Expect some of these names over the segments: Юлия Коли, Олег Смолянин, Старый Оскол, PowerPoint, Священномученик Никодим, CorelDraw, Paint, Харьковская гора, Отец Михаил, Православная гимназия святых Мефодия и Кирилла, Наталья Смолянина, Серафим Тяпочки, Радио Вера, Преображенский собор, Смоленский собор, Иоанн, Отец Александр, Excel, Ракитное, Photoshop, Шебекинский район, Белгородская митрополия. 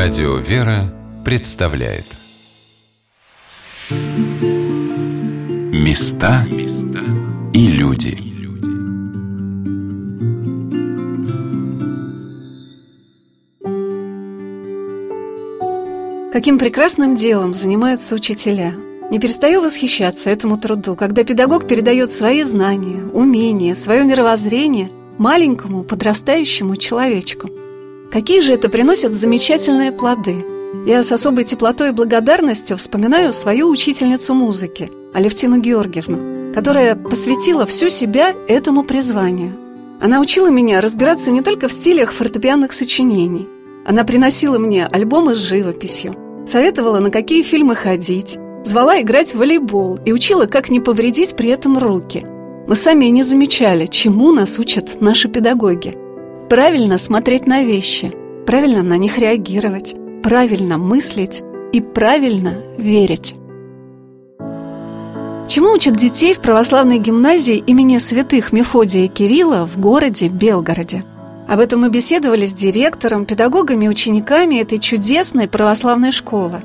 Радио «Вера» представляет Места и люди. Каким прекрасным делом занимаются учителя. Не перестаю восхищаться этому труду, когда педагог передает свои знания, умения, свое мировоззрение маленькому подрастающему человечку. Какие же это приносят замечательные плоды! Я с особой теплотой и благодарностью вспоминаю свою учительницу музыки, Алевтину Георгиевну, которая посвятила всю себя этому призванию. Она учила меня разбираться не только в стилях фортепианных сочинений. Она приносила мне альбомы с живописью, советовала, на какие фильмы ходить, звала играть в волейбол и учила, как не повредить при этом руки. Мы сами и не замечали, чему нас учат наши педагоги. Правильно смотреть на вещи, правильно на них реагировать, правильно мыслить и правильно верить. Чему учат детей в православной гимназии имени святых Мефодия и Кирилла в городе Белгороде? Об этом мы беседовали с директором, педагогами и учениками этой чудесной православной школы.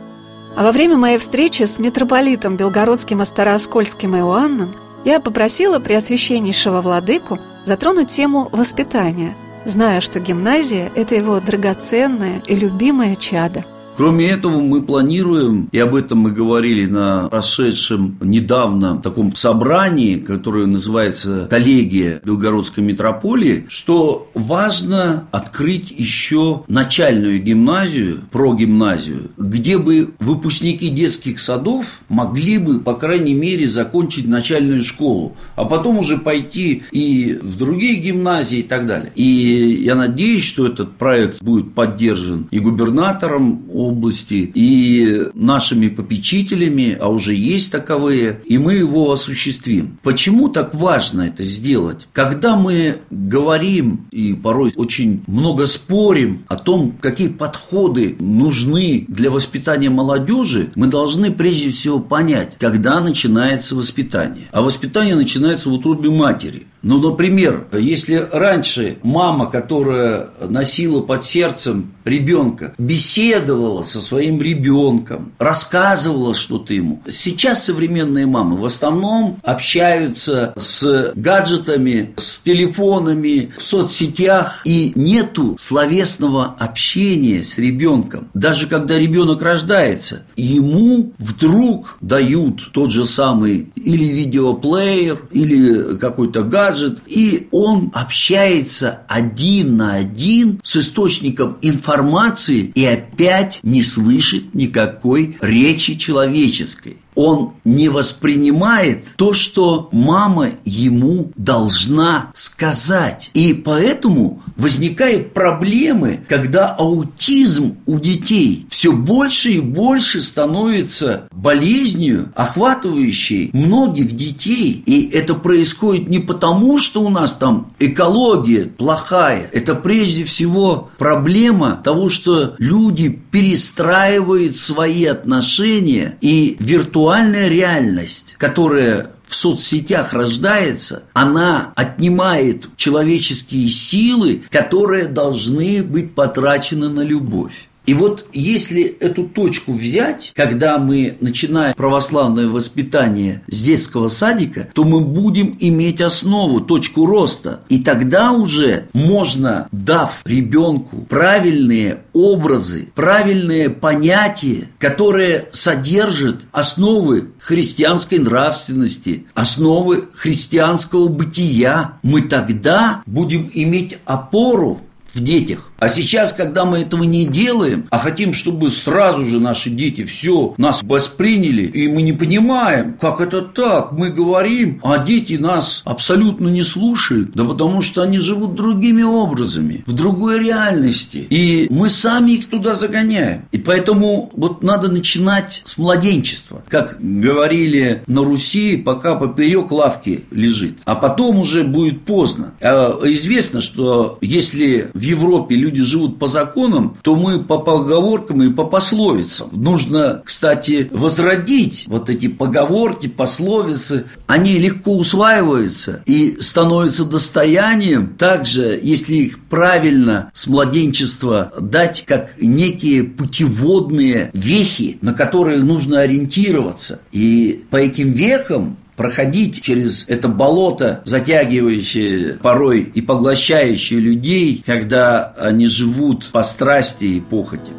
А во время моей встречи с митрополитом Белгородским и Старооскольским Иоанном я попросила преосвященнейшего владыку затронуть тему воспитания, зная, что гимназия – это его драгоценное и любимое чадо. Кроме этого, мы планируем, и об этом мы говорили на прошедшем недавно таком собрании, которое называется «Коллегия Белгородской митрополии», что важно открыть еще начальную гимназию, прогимназию, где бы выпускники детских садов могли бы, по крайней мере, закончить начальную школу, а потом уже пойти и в другие гимназии и так далее. И я надеюсь, что этот проект будет поддержан и губернатором области, и нашими попечителями, а уже есть таковые, и мы его осуществим. Почему так важно это сделать? Когда мы говорим и порой очень много спорим о том, какие подходы нужны для воспитания молодежи, мы должны прежде всего понять, когда начинается воспитание. А воспитание начинается в утробе матери. Ну, например, если раньше мама, которая носила под сердцем ребенка, беседовала со своим ребенком, рассказывала что-то ему. Сейчас современные мамы в основном общаются с гаджетами, с телефонами, в соцсетях, и нету словесного общения с ребенком. Даже когда ребенок рождается, ему вдруг дают тот же самый или видеоплеер, или какой-то гаджет, и он общается один на один с источником информации и опять не слышит никакой речи человеческой. Он не воспринимает то, что мама ему должна сказать. И поэтому возникают проблемы, когда аутизм у детей все больше и больше становится болезнью, охватывающей многих детей. И это происходит не потому, что у нас там экология плохая. Это прежде всего проблема того, что люди перестраивают свои отношения, и виртуальная реальность, которая в соцсетях рождается, она отнимает человеческие силы, которые должны быть потрачены на любовь. И вот если эту точку взять, когда мы начинаем православное воспитание с детского садика, то мы будем иметь основу, точку роста. И тогда уже можно, дав ребенку правильные образы, правильные понятия, которые содержат основы христианской нравственности, основы христианского бытия, мы тогда будем иметь опору в детях. А сейчас, когда мы этого не делаем, а хотим, чтобы сразу же наши дети все нас восприняли, и мы не понимаем, как это так, мы говорим, а дети нас абсолютно не слушают, да потому что они живут другими образами, в другой реальности, и мы сами их туда загоняем. И поэтому вот надо начинать с младенчества. Как говорили на Руси, пока поперек лавки лежит, а потом уже будет поздно. Известно, что если Европе люди живут по законам, то мы по поговоркам и по пословицам. Нужно, кстати, возродить вот эти поговорки, пословицы. Они легко усваиваются и становятся достоянием. Также, если их правильно с младенчества дать, как некие путеводные вехи, на которые нужно ориентироваться. И по этим вехам проходить через это болото, затягивающее порой и поглощающее людей, когда они живут по страсти и похоти.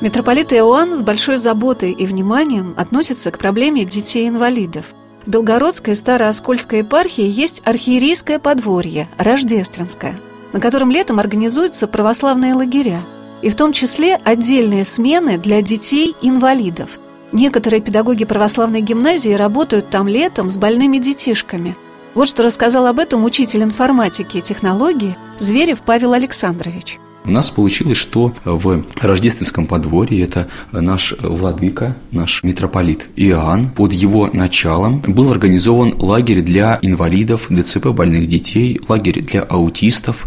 Митрополит Иоанн с большой заботой и вниманием относится к проблеме детей-инвалидов. В Белгородской и Старооскольской епархии есть архиерейское подворье, Рождественское, на котором летом организуются православные лагеря, и в том числе отдельные смены для детей-инвалидов. Некоторые педагоги православной гимназии работают там летом с больными детишками. Вот что рассказал об этом учитель информатики и технологии Зверев Павел Александрович. У нас получилось, что в Рождественском подворье это наш владыка, наш митрополит Иоанн. Под его началом был организован лагерь для инвалидов, ДЦП больных детей, лагерь для аутистов.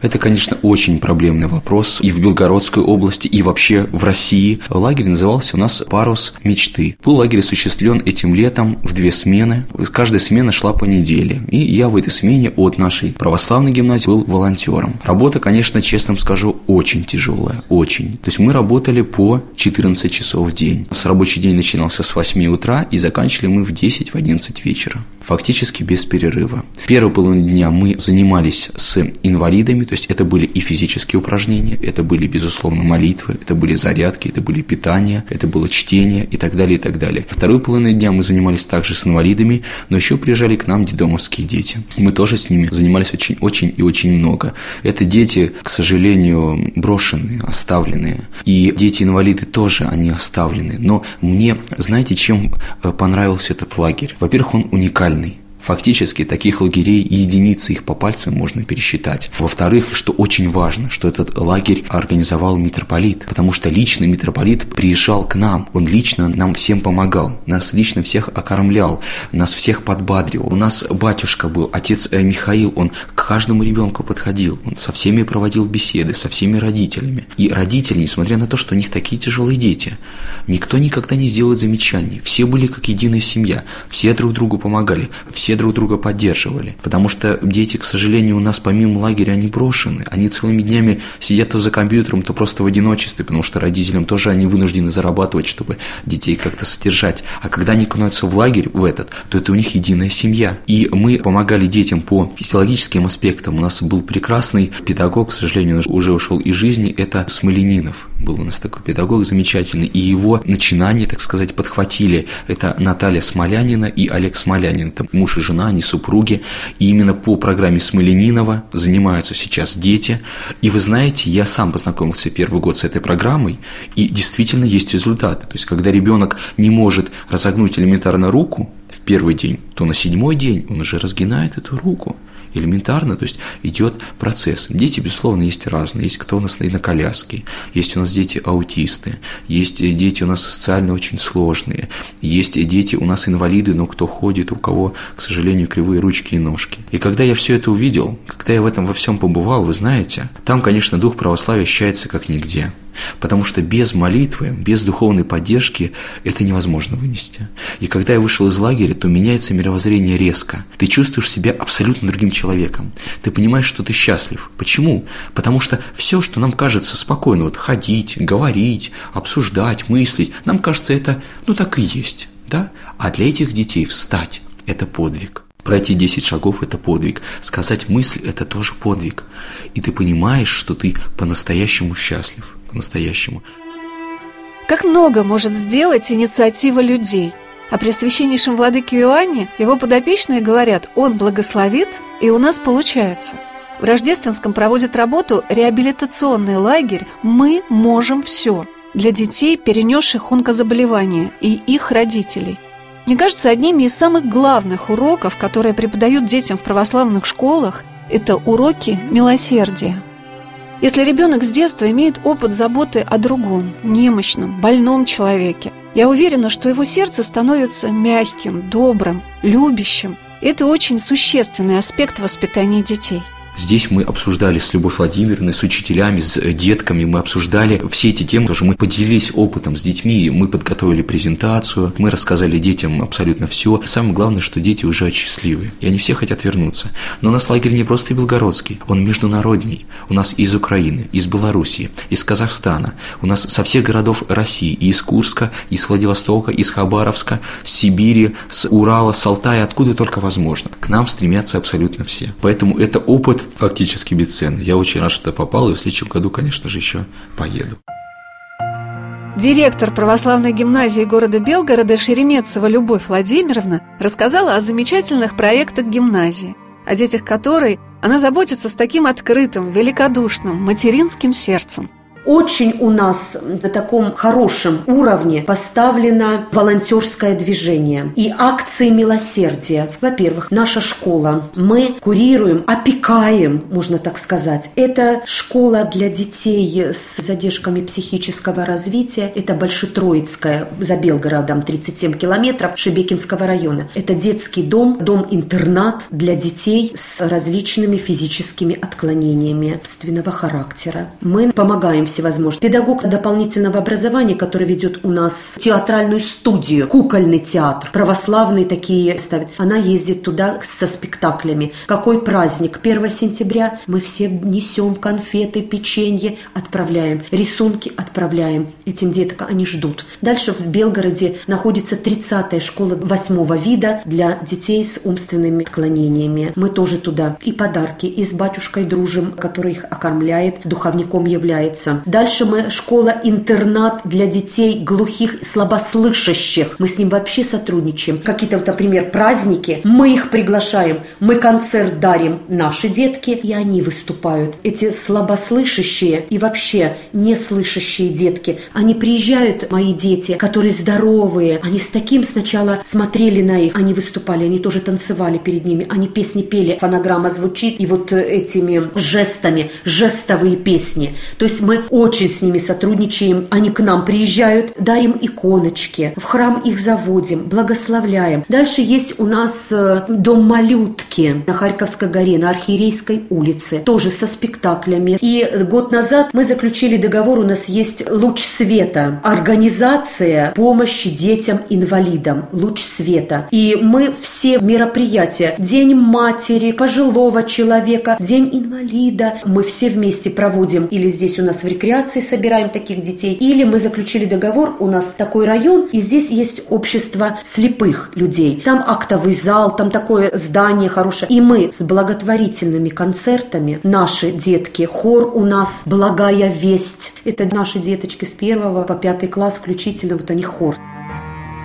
Это, конечно, очень проблемный вопрос и в Белгородской области, и вообще в России. Лагерь назывался у нас «Парус мечты». Был лагерь осуществлен этим летом в 2 смены. Каждая смена шла по неделе. И я в этой смене от нашей православной гимназии был волонтером. Работа, конечно, честно скажу, очень тяжелая, очень. То есть мы работали по 14 часов в день. С рабочий день начинался с 8 утра и заканчивали мы в 10-11 вечера. Фактически без перерыва. Первую половину дня мы занимались с инвалидами, то есть это были и физические упражнения, это были, безусловно, молитвы, это были зарядки, это были питания, это было чтение и так далее, и так далее. Вторую половину дня мы занимались также с инвалидами, но еще приезжали к нам детдомовские дети. Мы тоже с ними занимались очень-очень и очень много. Это дети, к сожалению, брошенные, оставленные. И дети-инвалиды тоже, они оставлены. Но мне, знаете, чем понравился этот лагерь? Во-первых, он уникальный. Фактически таких лагерей и единицы их по пальцам можно пересчитать. Во-вторых, что очень важно, что этот лагерь организовал митрополит, потому что лично митрополит приезжал к нам, он лично нам всем помогал, нас лично всех окормлял, нас всех подбадривал. У нас батюшка был, отец Михаил, он к каждому ребенку подходил, он со всеми проводил беседы, со всеми родителями. И родители, несмотря на то, что у них такие тяжелые дети, никто никогда не сделает замечаний, все были как единая семья, все друг другу помогали, все друг друга поддерживали, потому что дети, к сожалению, у нас помимо лагеря, они брошены, они целыми днями сидят то за компьютером, то просто в одиночестве, потому что родителям тоже они вынуждены зарабатывать, чтобы детей как-то содержать, а когда они окунаются в лагерь, в этот, то это у них единая семья, и мы помогали детям по физиологическим аспектам, у нас был прекрасный педагог, к сожалению, он уже ушел из жизни, это Смолянинов, был у нас такой педагог замечательный, и его начинания, так сказать, подхватили, это Наталья Смолянина и Олег Смолянин, это муж и жена, они супруги, и именно по программе Смолянинова занимаются сейчас дети, и вы знаете, я сам познакомился 1 год с этой программой, и действительно есть результаты, то есть когда ребенок не может разогнуть элементарно руку в 1-й день, то на 7-й день он уже разгинает эту руку. Элементарно, то есть идет процесс. Дети, безусловно, есть разные. Есть кто у нас и на коляске, есть у нас дети аутисты, есть дети у нас социально очень сложные, есть дети у нас инвалиды, но кто ходит, у кого, к сожалению, кривые ручки и ножки. И когда я все это увидел, когда я в этом во всем побывал, вы знаете, там, конечно, дух православия ощущается как нигде. Потому что без молитвы, без духовной поддержки это невозможно вынести. И когда я вышел из лагеря, то меняется мировоззрение резко. Ты чувствуешь себя абсолютно другим человеком. Ты понимаешь, что ты счастлив. Почему? Потому что все, что нам кажется спокойно, вот ходить, говорить, обсуждать, мыслить, нам кажется это, ну так и есть, да? А для этих детей встать – это подвиг. Пройти 10 шагов – это подвиг, сказать мысль – это тоже подвиг. И ты понимаешь, что ты по-настоящему счастлив, по-настоящему. Как много может сделать инициатива людей? О Преосвященнейшем владыке Иоанне его подопечные говорят: «Он благословит, и у нас получается». В Рождественском проводит работу реабилитационный лагерь «Мы можем все» для детей, перенесших онкозаболевания, и их родителей. Мне кажется, одними из самых главных уроков, которые преподают детям в православных школах, это уроки милосердия. Если ребенок с детства имеет опыт заботы о другом, немощном, больном человеке, я уверена, что его сердце становится мягким, добрым, любящим. Это очень существенный аспект воспитания детей. Здесь мы обсуждали с Любовью Владимировной, с учителями, с детками, мы обсуждали все эти темы, потому что мы поделились опытом с детьми, мы подготовили презентацию, мы рассказали детям абсолютно все. Самое главное, что дети уже счастливы, и они все хотят вернуться. Но у нас лагерь не просто белгородский, он международный. У нас из Украины, из Белоруссии, из Казахстана, у нас со всех городов России, и из Курска, из Владивостока, из Хабаровска, с Сибири, с Урала, с Алтая, откуда только возможно. К нам стремятся абсолютно все. Поэтому это опыт фактически бесценный. Я очень рад, что туда попал, и в следующем году, конечно же, еще поеду. Директор православной гимназии города Белгорода Шеремецева Любовь Владимировна рассказала о замечательных проектах гимназии, о детях которой она заботится с таким открытым, великодушным, материнским сердцем. Очень у нас на таком хорошем уровне поставлено волонтерское движение и акции милосердия. Во-первых, наша школа. Мы курируем, опекаем, можно так сказать. Это школа для детей с задержками психического развития. Это Большотроицкая, за Белгородом 37 километров, Шебекинского района. Это детский дом, дом-интернат для детей с различными физическими отклонениями умственного характера. Мы помогаем всевозможные. Педагог дополнительного образования, который ведет у нас театральную студию, кукольный театр, православные такие ставят. Она ездит туда со спектаклями. Какой праздник? 1 сентября мы все несем конфеты, печенье, отправляем, рисунки отправляем. Этим деткам они ждут. Дальше в Белгороде находится 30-я школа 8-го вида для детей с умственными отклонениями. Мы тоже туда. И подарки, и с батюшкой дружим, который их окормляет, духовником является. Дальше мы школа-интернат для детей глухих, слабослышащих. Мы с ним вообще сотрудничаем. Какие-то, вот, например, праздники. Мы их приглашаем. Мы концерт дарим. Наши детки, и они выступают. Эти слабослышащие и вообще неслышащие детки. Они приезжают, мои дети, которые здоровые. Они с таким сначала смотрели на их. Они выступали, они тоже танцевали перед ними. Они песни пели. Фонограмма звучит. И вот этими жестами, жестовые песни. То есть мы очень с ними сотрудничаем, они к нам приезжают, дарим иконочки, в храм их заводим, благословляем. Дальше есть у нас дом малютки на Харьковской горе, на Архиерейской улице, тоже со спектаклями. И год назад мы заключили договор, у нас есть «Луч света», организация помощи детям-инвалидам, «Луч света». И мы все мероприятия, День матери, пожилого человека, День инвалида, мы все вместе проводим, или здесь у нас в рекреации собираем таких детей. Или мы заключили договор, у нас такой район, и здесь есть общество слепых людей. Там актовый зал, там такое здание хорошее. И мы с благотворительными концертами, наши детки, хор у нас «Благая весть». Это наши деточки с 1 по 5 класс включительно, вот они хор.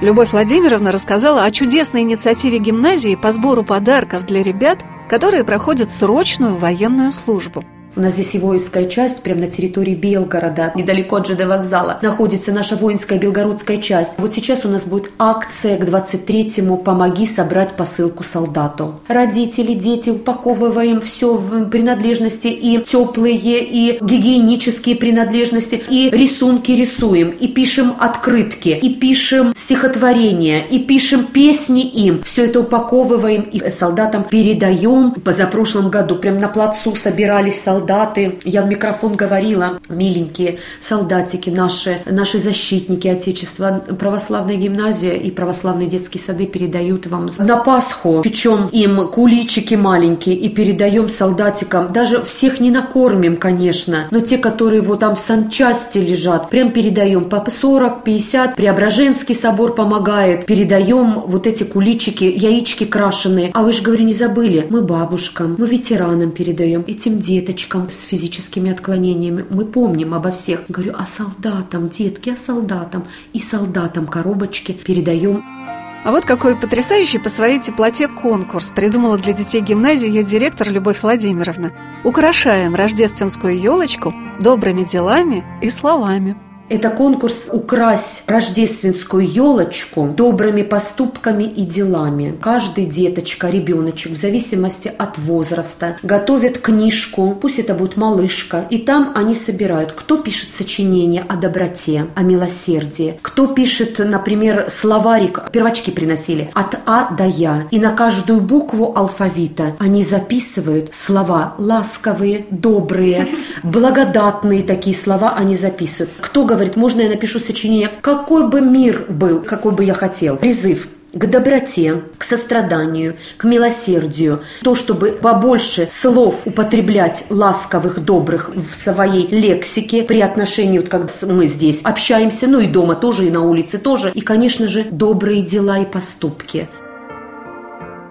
Любовь Владимировна рассказала о чудесной инициативе гимназии по сбору подарков для ребят, которые проходят срочную военную службу. У нас здесь и воинская часть, прямо на территории Белгорода, недалеко от ЖД вокзала, находится наша воинская белгородская часть. Вот сейчас у нас будет акция к 23-му «Помоги собрать посылку солдату». Родители, дети, упаковываем все в принадлежности, и теплые, и гигиенические принадлежности, и рисунки рисуем, и пишем открытки, и пишем стихотворения, и пишем песни им. Все это упаковываем и солдатам передаем. Позапрошлом году прямо на плацу собирались солдаты. Солдаты, я в микрофон говорила, миленькие солдатики наши защитники Отечества, православная гимназия и православные детские сады передают вам. На Пасху печем им куличики маленькие и передаем солдатикам. Даже всех не накормим, конечно, но те, которые вот там в санчасти лежат, прям передаем по 40, 50. Преображенский собор помогает. Передаем вот эти куличики, яички крашеные. А вы же, говорю, не забыли? Мы бабушкам, мы ветеранам передаем, этим деточкам с физическими отклонениями. Мы помним обо всех. Говорю, а солдатам, детки, а солдатам. И солдатам коробочки передаем. А вот какой потрясающий по своей теплоте конкурс придумала для детей гимназии ее директор Любовь Владимировна. Украшаем рождественскую елочку добрыми делами и словами. Это конкурс «Укрась рождественскую елочку добрыми поступками и делами». Каждый деточка, ребеночек, в зависимости от возраста, готовит книжку, пусть это будет малышка, и там они собирают, кто пишет сочинение о доброте, о милосердии, кто пишет, например, словарик, первачки приносили, от А до Я, и на каждую букву алфавита они записывают слова ласковые, добрые, благодатные такие слова они записывают. Кто говорит, можно я напишу сочинение, какой бы мир был, какой бы я хотел. Призыв к доброте, к состраданию, к милосердию. То, чтобы побольше слов употреблять ласковых, добрых в своей лексике при отношении, вот как мы здесь общаемся, ну и дома тоже, и на улице тоже. И, конечно же, добрые дела и поступки.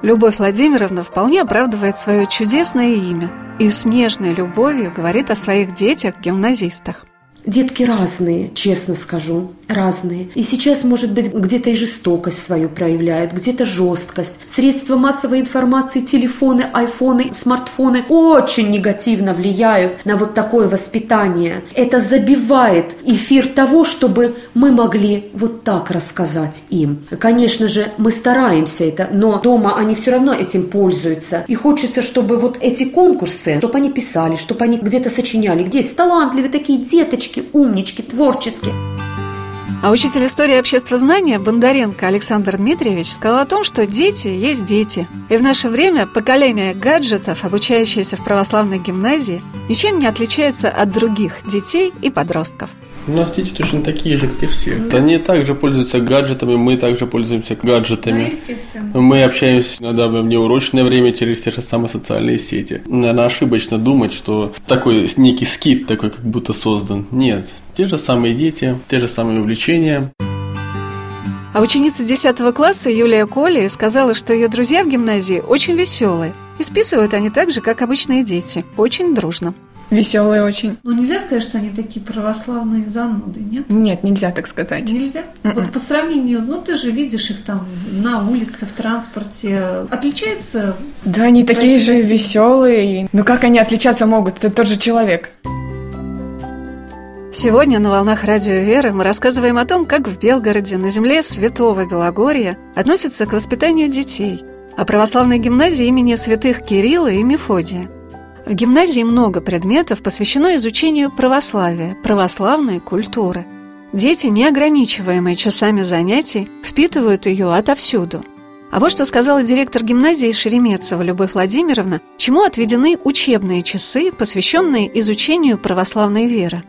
Любовь Владимировна вполне оправдывает свое чудесное имя и с нежной любовью говорит о своих детях-гимназистах. Детки разные, честно скажу, разные. И сейчас, может быть, где-то и жестокость свою проявляют, где-то жесткость. Средства массовой информации, телефоны, айфоны, смартфоны очень негативно влияют на вот такое воспитание. Это забивает эфир того, чтобы мы могли вот так рассказать им. Конечно же, мы стараемся это, но дома они все равно этим пользуются. И хочется, чтобы вот эти конкурсы, чтобы они писали, чтобы они где-то сочиняли. Где есть талантливые такие деточки, умнички, творческие. А учитель истории и обществознания Бондаренко Александр Дмитриевич сказал о том, что дети есть дети. И в наше время поколение гаджетов, обучающееся в православной гимназии, ничем не отличается от других детей и подростков. У нас дети точно такие же, как и все. Они также пользуются гаджетами, мы также пользуемся гаджетами. Естественно. Мы общаемся иногда в неурочное время через те же самые социальные сети. Наверное, ошибочно думать, что такой некий скит такой как будто создан. Нет, те же самые дети, те же самые увлечения. А ученица 10 класса Юлия Коли сказала, что ее друзья в гимназии очень веселые. И списывают они так же, как обычные дети, очень дружно. Веселые очень. Ну, нельзя сказать, что они такие православные зануды, нет? Нет, нельзя так сказать. Нельзя? Вот по сравнению, ну, ты же видишь их там на улице, в транспорте. Отличаются? Да, они такие же веселые. Ну, как они отличаться могут? Это тот же человек. Сегодня на «Волнах Радио Веры» мы рассказываем о том, как в Белгороде, на земле святого Белогорья, относятся к воспитанию детей, о православной гимназии имени святых Кирилла и Мефодия. В гимназии много предметов посвящено изучению православия, православной культуры. Дети, не ограничиваемые часами занятий, впитывают ее отовсюду. А вот что сказала директор гимназии Шеремецева Любовь Владимировна, чему отведены учебные часы, посвященные изучению православной веры.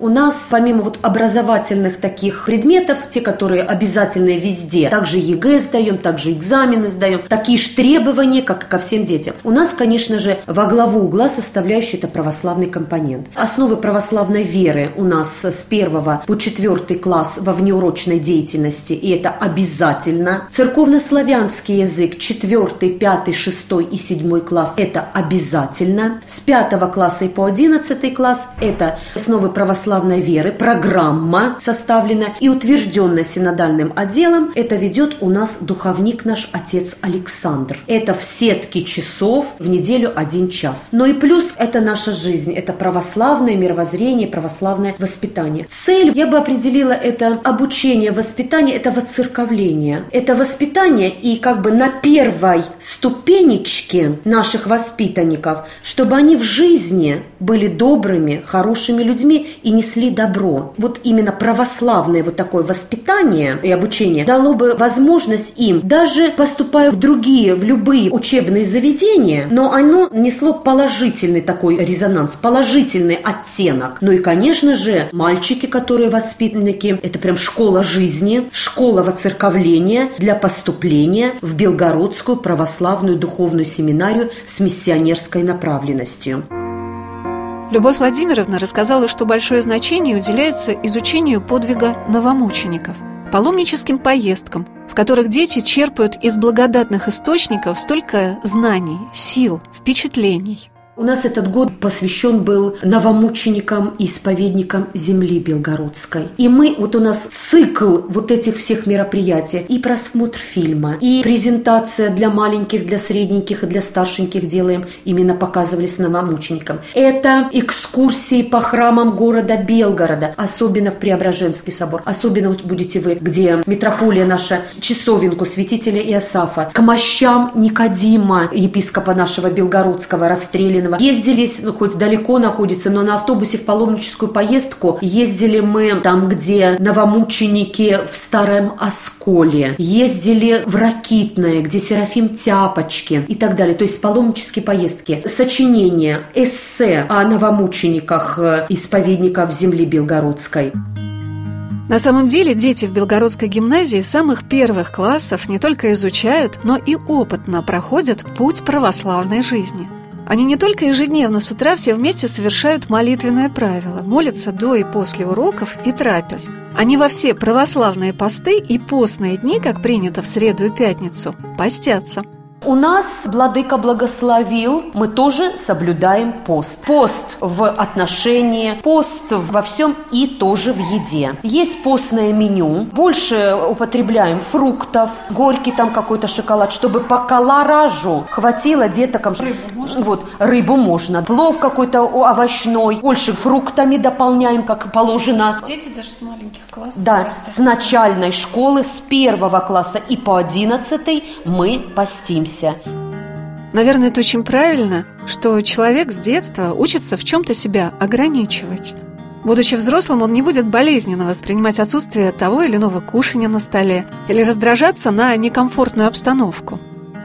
У нас, помимо вот образовательных таких предметов, те, которые обязательны везде, также ЕГЭ сдаем, также экзамены сдаем, такие же требования, как и ко всем детям. У нас, конечно же, во главу угла составляющий это православный компонент. Основы православной веры у нас с 1 по 4 класс во внеурочной деятельности, и это обязательно. Церковнославянский язык 4, 5, 6 и 7 класс – это обязательно. С 5 класса и по 11 класс – это основы православной веры, программа составлена и утвержденная синодальным отделом. Это ведет у нас духовник наш отец Александр. Это в сетке часов, в неделю 1 час. Но и плюс это наша жизнь, это православное мировоззрение, православное воспитание. Цель, я бы определила, это обучение, воспитание, это воцерковление. Это воспитание и как бы на первой ступенечке наших воспитанников, чтобы они в жизни были добрыми, хорошими людьми и несли добро. Вот именно православное вот такое воспитание и обучение дало бы возможность им, даже поступая в другие, в любые учебные заведения, но оно несло положительный такой резонанс, положительный оттенок. Ну и, конечно же, мальчики, которые воспитанники, это прям школа жизни, школа воцерковления для поступления в Белгородскую православную духовную семинарию с миссионерской направленностью. Любовь Владимировна рассказала, что большое значение уделяется изучению подвига новомучеников, паломническим поездкам, в которых дети черпают из благодатных источников столько знаний, сил, впечатлений. У нас этот год посвящен был новомученикам и исповедникам земли Белгородской. И мы, вот у нас цикл вот этих всех мероприятий, и просмотр фильма, и презентация для маленьких, для средненьких и для старшеньких делаем, именно показывались новомученикам. Это экскурсии по храмам города Белгорода, особенно в Преображенский собор, особенно вот будете вы, где митрополия наша, часовенку святителя Иосафа, к мощам Никодима, епископа нашего Белгородского, расстрелянного. Ездились, ну хоть далеко находится, но на автобусе в паломническую поездку ездили мы там, где новомученики в Старом Осколе, ездили в Ракитное, где Серафим Тяпочки и так далее. То есть паломнические поездки, сочинения, эссе о новомучениках, исповедников земли Белгородской. На самом деле дети в Белгородской гимназии с самых первых классов не только изучают, но и опытно проходят путь православной жизни. Они не только ежедневно с утра все вместе совершают молитвенное правило, молятся до и после уроков и трапез. Они во все православные посты и постные дни, как принято в среду и пятницу, постятся. У нас владыка благословил, мы тоже соблюдаем пост. Пост в отношении, пост во всем и тоже в еде. Есть постное меню, больше употребляем фруктов, горький там какой-то шоколад, чтобы по колоражу хватило детокам. Рыбу можно, плов какой-то овощной, больше фруктами дополняем, как положено. Дети даже с маленьких классов. Да, с начальной школы, с 1 класса и по 11 мы постимся. Наверное, это очень правильно, что человек с детства учится в чем-то себя ограничивать. Будучи взрослым, он не будет болезненно воспринимать отсутствие того или иного кушания на столе или раздражаться на некомфортную обстановку.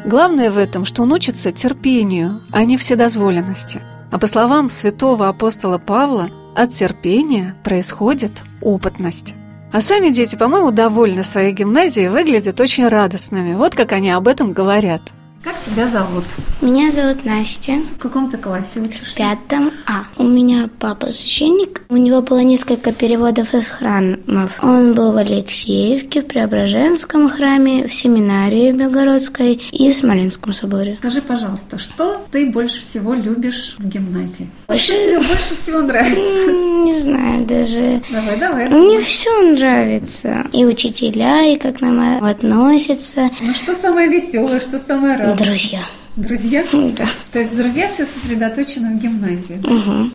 Главное в этом, что он учится терпению, а не вседозволенности. А по словам святого апостола Павла, от терпения происходит опытность. А сами дети, по-моему, довольны своей гимназией, выглядят очень радостными. Вот как они об этом говорят. Как тебя зовут? Меня зовут Настя. В каком ты классе учишься? 5А. У меня папа священник. У него было несколько переводов из храмов. Он был в Алексеевке, в Преображенском храме, в семинарии Белгородской и в Смоленском соборе. Скажи, пожалуйста, что ты больше всего любишь в гимназии? Что тебе больше всего нравится? Не знаю даже. Давай. Мне все нравится. И учителя, и как нам относятся. Ну что самое веселое, что самое радостное? Друзья. Друзья? Да. То есть друзья все сосредоточены в гимназии? Угу.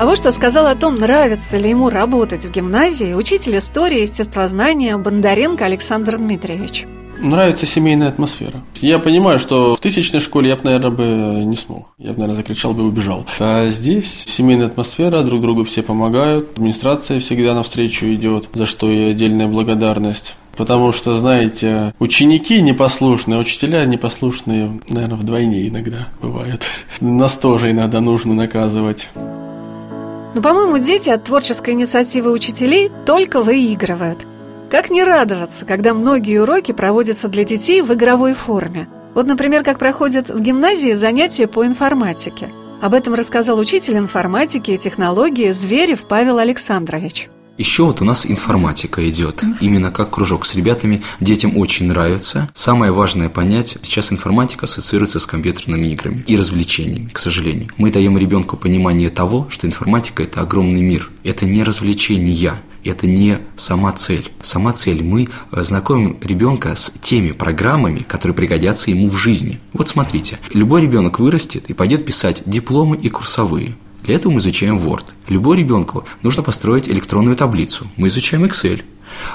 А вот что сказал о том, нравится ли ему работать в гимназии, учитель истории и естествознания Бондаренко Александр Дмитриевич. Нравится семейная атмосфера. Я понимаю, что в 1000-й школе я бы, наверное, не смог. Я бы, наверное, закричал бы и убежал. А здесь семейная атмосфера, друг другу все помогают, администрация всегда навстречу идет, за что и отдельная благодарность. Потому что, знаете, ученики непослушные, учителя непослушные, наверное, вдвойне иногда бывают. Нас тоже иногда нужно наказывать. Но, по-моему, дети от творческой инициативы учителей только выигрывают. Как не радоваться, когда многие уроки проводятся для детей в игровой форме? Вот, например, как проходят в гимназии занятия по информатике. Об этом рассказал учитель информатики и технологии Зверев Павел Александрович. Еще вот у нас информатика идет, именно как кружок с ребятами, детям очень нравится. Самое важное понять, сейчас информатика ассоциируется с компьютерными играми и развлечениями, к сожалению. Мы даем ребенку понимание того, что информатика – это огромный мир, это не развлечения. Это не сама цель. Сама цель. Мы знакомим ребенка с теми программами, которые пригодятся ему в жизни. Вот смотрите, любой ребенок вырастет и пойдет писать дипломы и курсовые. Для этого мы изучаем Word. Любому ребенку нужно построить электронную таблицу. Мы изучаем Excel.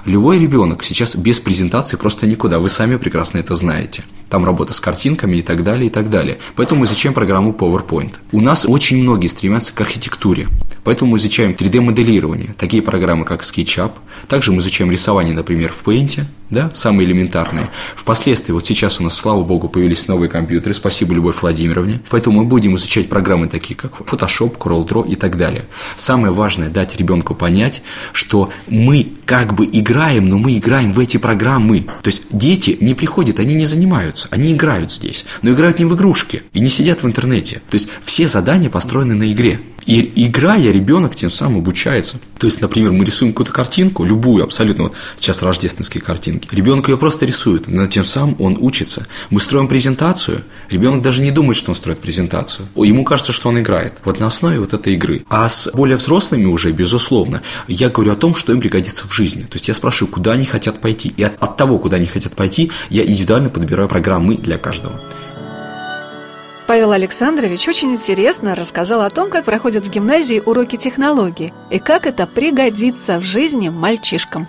Любой ребенок сейчас без презентации просто никуда. Вы сами прекрасно это знаете. Там работа с картинками и так далее, и так далее. Поэтому мы изучаем программу PowerPoint. У нас очень многие стремятся к архитектуре. Поэтому мы изучаем 3D-моделирование. Такие программы, как SketchUp. Также мы изучаем рисование, например, в Paint. Да, самые элементарные. Впоследствии, вот сейчас у нас, слава богу, появились новые компьютеры. Спасибо, Любовь Владимировне. Поэтому мы будем изучать программы такие, как Photoshop, CorelDraw и так далее. Самое важное – дать ребенку понять, что мы как бы играем, но мы играем в эти программы. То есть дети не приходят, они не занимаются, они играют здесь. Но играют не в игрушки и не сидят в интернете. То есть все задания построены на игре. И играя, ребенок тем самым обучается. То есть, например, мы рисуем какую-то картинку, любую абсолютно, вот сейчас рождественские картинки. Ребенок ее просто рисует, но тем самым он учится. Мы строим презентацию, ребенок даже не думает, что он строит презентацию. Ему кажется, что он играет. Вот на основе вот этой игры. А с более взрослыми уже, безусловно, я говорю о том, что им пригодится в жизни. То есть я спрашиваю, куда они хотят пойти. И от того, куда они хотят пойти, я индивидуально подбираю программы для каждого. Павел Александрович очень интересно рассказал о том, как проходят в гимназии уроки технологии и как это пригодится в жизни мальчишкам.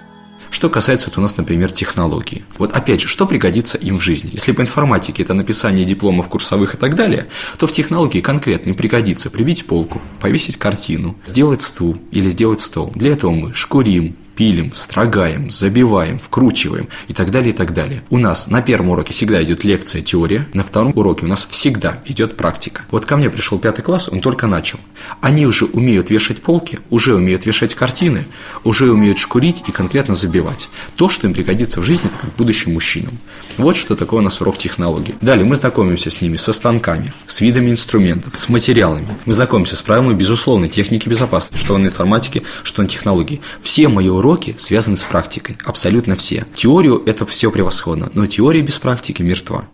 Что касается у нас, например, технологии. Вот опять же, что пригодится им в жизни? Если по информатике это написание дипломов курсовых и так далее, то в технологии конкретно им пригодится прибить полку, повесить картину, сделать стул или сделать стол. Для этого мы шкурим, пилим, строгаем, забиваем, вкручиваем и так далее, и так далее. У нас на первом уроке всегда идет лекция, теория, на втором уроке у нас всегда идет практика. Вот ко мне пришел 5 класс, он только начал. Они уже умеют вешать полки, уже умеют вешать картины, уже умеют шкурить и конкретно забивать. То, что им пригодится в жизни, как будущим мужчинам. Вот что такое у нас урок технологий. Далее мы знакомимся с ними, со станками, с видами инструментов, с материалами. Мы знакомимся с правилами безусловной техники безопасности, что на информатике, что на технологии. Все мои уроки связаны с практикой, абсолютно все. Теорию это все превосходно, но теория без практики мертва.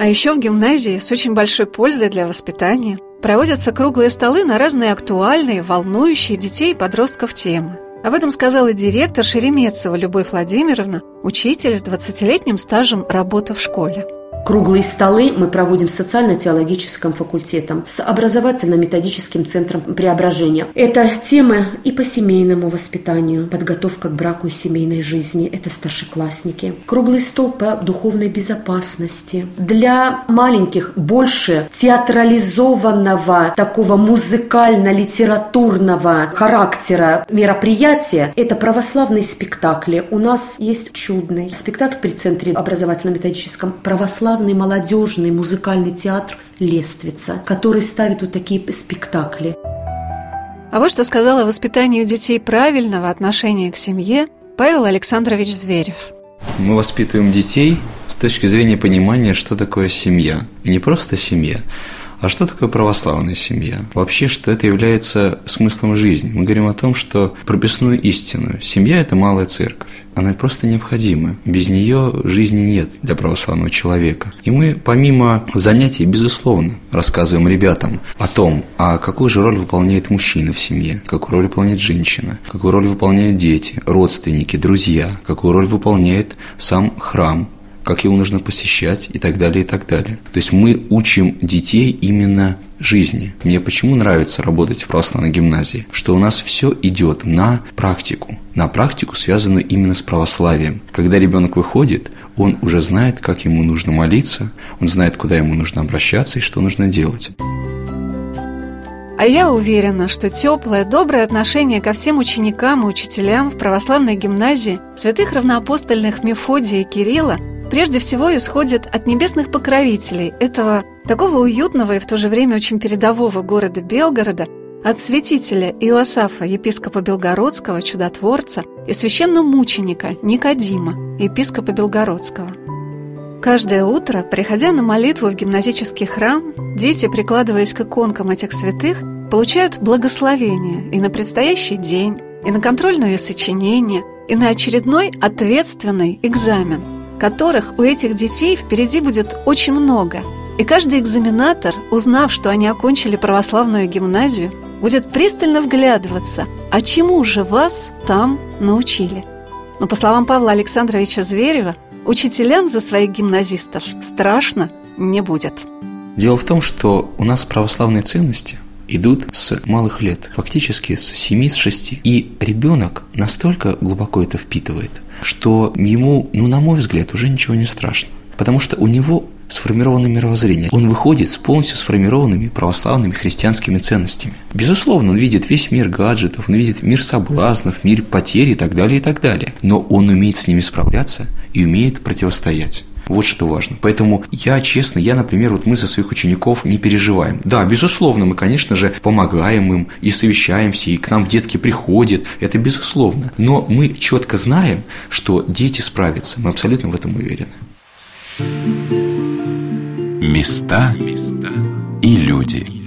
А еще в гимназии с очень большой пользой для воспитания проводятся круглые столы на разные актуальные, волнующие детей и подростков темы. Об этом сказала директор Шеремецева Любовь Владимировна, учитель с 20-летним стажем работы в школе. Круглые столы мы проводим с социально-теологическим факультетом, с образовательно-методическим центром преображения. Это темы и по семейному воспитанию, подготовка к браку и семейной жизни, это старшеклассники. Круглый стол по духовной безопасности. Для маленьких больше театрализованного, такого музыкально-литературного характера мероприятия. Это православные спектакли. У нас есть чудный спектакль при центре образовательно-методическом православном. Славный молодежный музыкальный театр «Лествица», который ставит вот такие спектакли. А вот что сказала о воспитании детей правильного отношения к семье Павел Александрович Зверев. Мы воспитываем детей с точки зрения понимания, что такое семья. И не просто семья, а что такое православная семья? Вообще, что это является смыслом жизни. Мы говорим о том, что прописную истину. Семья – это малая церковь. Она просто необходима. Без нее жизни нет для православного человека. И мы, помимо занятий, безусловно, рассказываем ребятам о том, а какую же роль выполняет мужчина в семье, какую роль выполняет женщина, какую роль выполняют дети, родственники, друзья, какую роль выполняет сам храм, как его нужно посещать и так далее, и так далее. То есть мы учим детей именно жизни. Мне почему нравится работать в православной гимназии? Что у нас все идет на практику. На практику, связанную именно с православием. Когда ребенок выходит, он уже знает, как ему нужно молиться, он знает, куда ему нужно обращаться и что нужно делать. А я уверена, что теплое, доброе отношение ко всем ученикам и учителям в православной гимназии святых равноапостольных Мефодия и Кирилла прежде всего исходит от небесных покровителей этого такого уютного и в то же время очень передового города Белгорода, от святителя Иосафа, епископа Белгородского, чудотворца, и священномученика Никодима, епископа Белгородского. Каждое утро, приходя на молитву в гимназический храм, дети, прикладываясь к иконкам этих святых, получают благословение и на предстоящий день, и на контрольное сочинение, и на очередной ответственный экзамен, которых у этих детей впереди будет очень много. И каждый экзаменатор, узнав, что они окончили православную гимназию, будет пристально вглядываться, а чему же вас там научили. Но, по словам Павла Александровича Зверева, учителям за своих гимназистов страшно не будет. Дело в том, что у нас православные ценности идут с малых лет, фактически с 7-6. И ребенок настолько глубоко это впитывает, что ему, на мой взгляд, уже ничего не страшно. Потому что у него сформировано мировоззрение. Он выходит с полностью сформированными православными христианскими ценностями. Безусловно, он видит весь мир гаджетов, он видит мир соблазнов, мир потерь и так далее, и так далее. Но он умеет с ними справляться и умеет противостоять. Вот что важно. Поэтому я, например, мы за своих учеников не переживаем. Да, безусловно, мы, конечно же, помогаем им и совещаемся, и к нам в детки приходят. Это безусловно. Но мы четко знаем, что дети справятся. Мы абсолютно в этом уверены. Места и люди.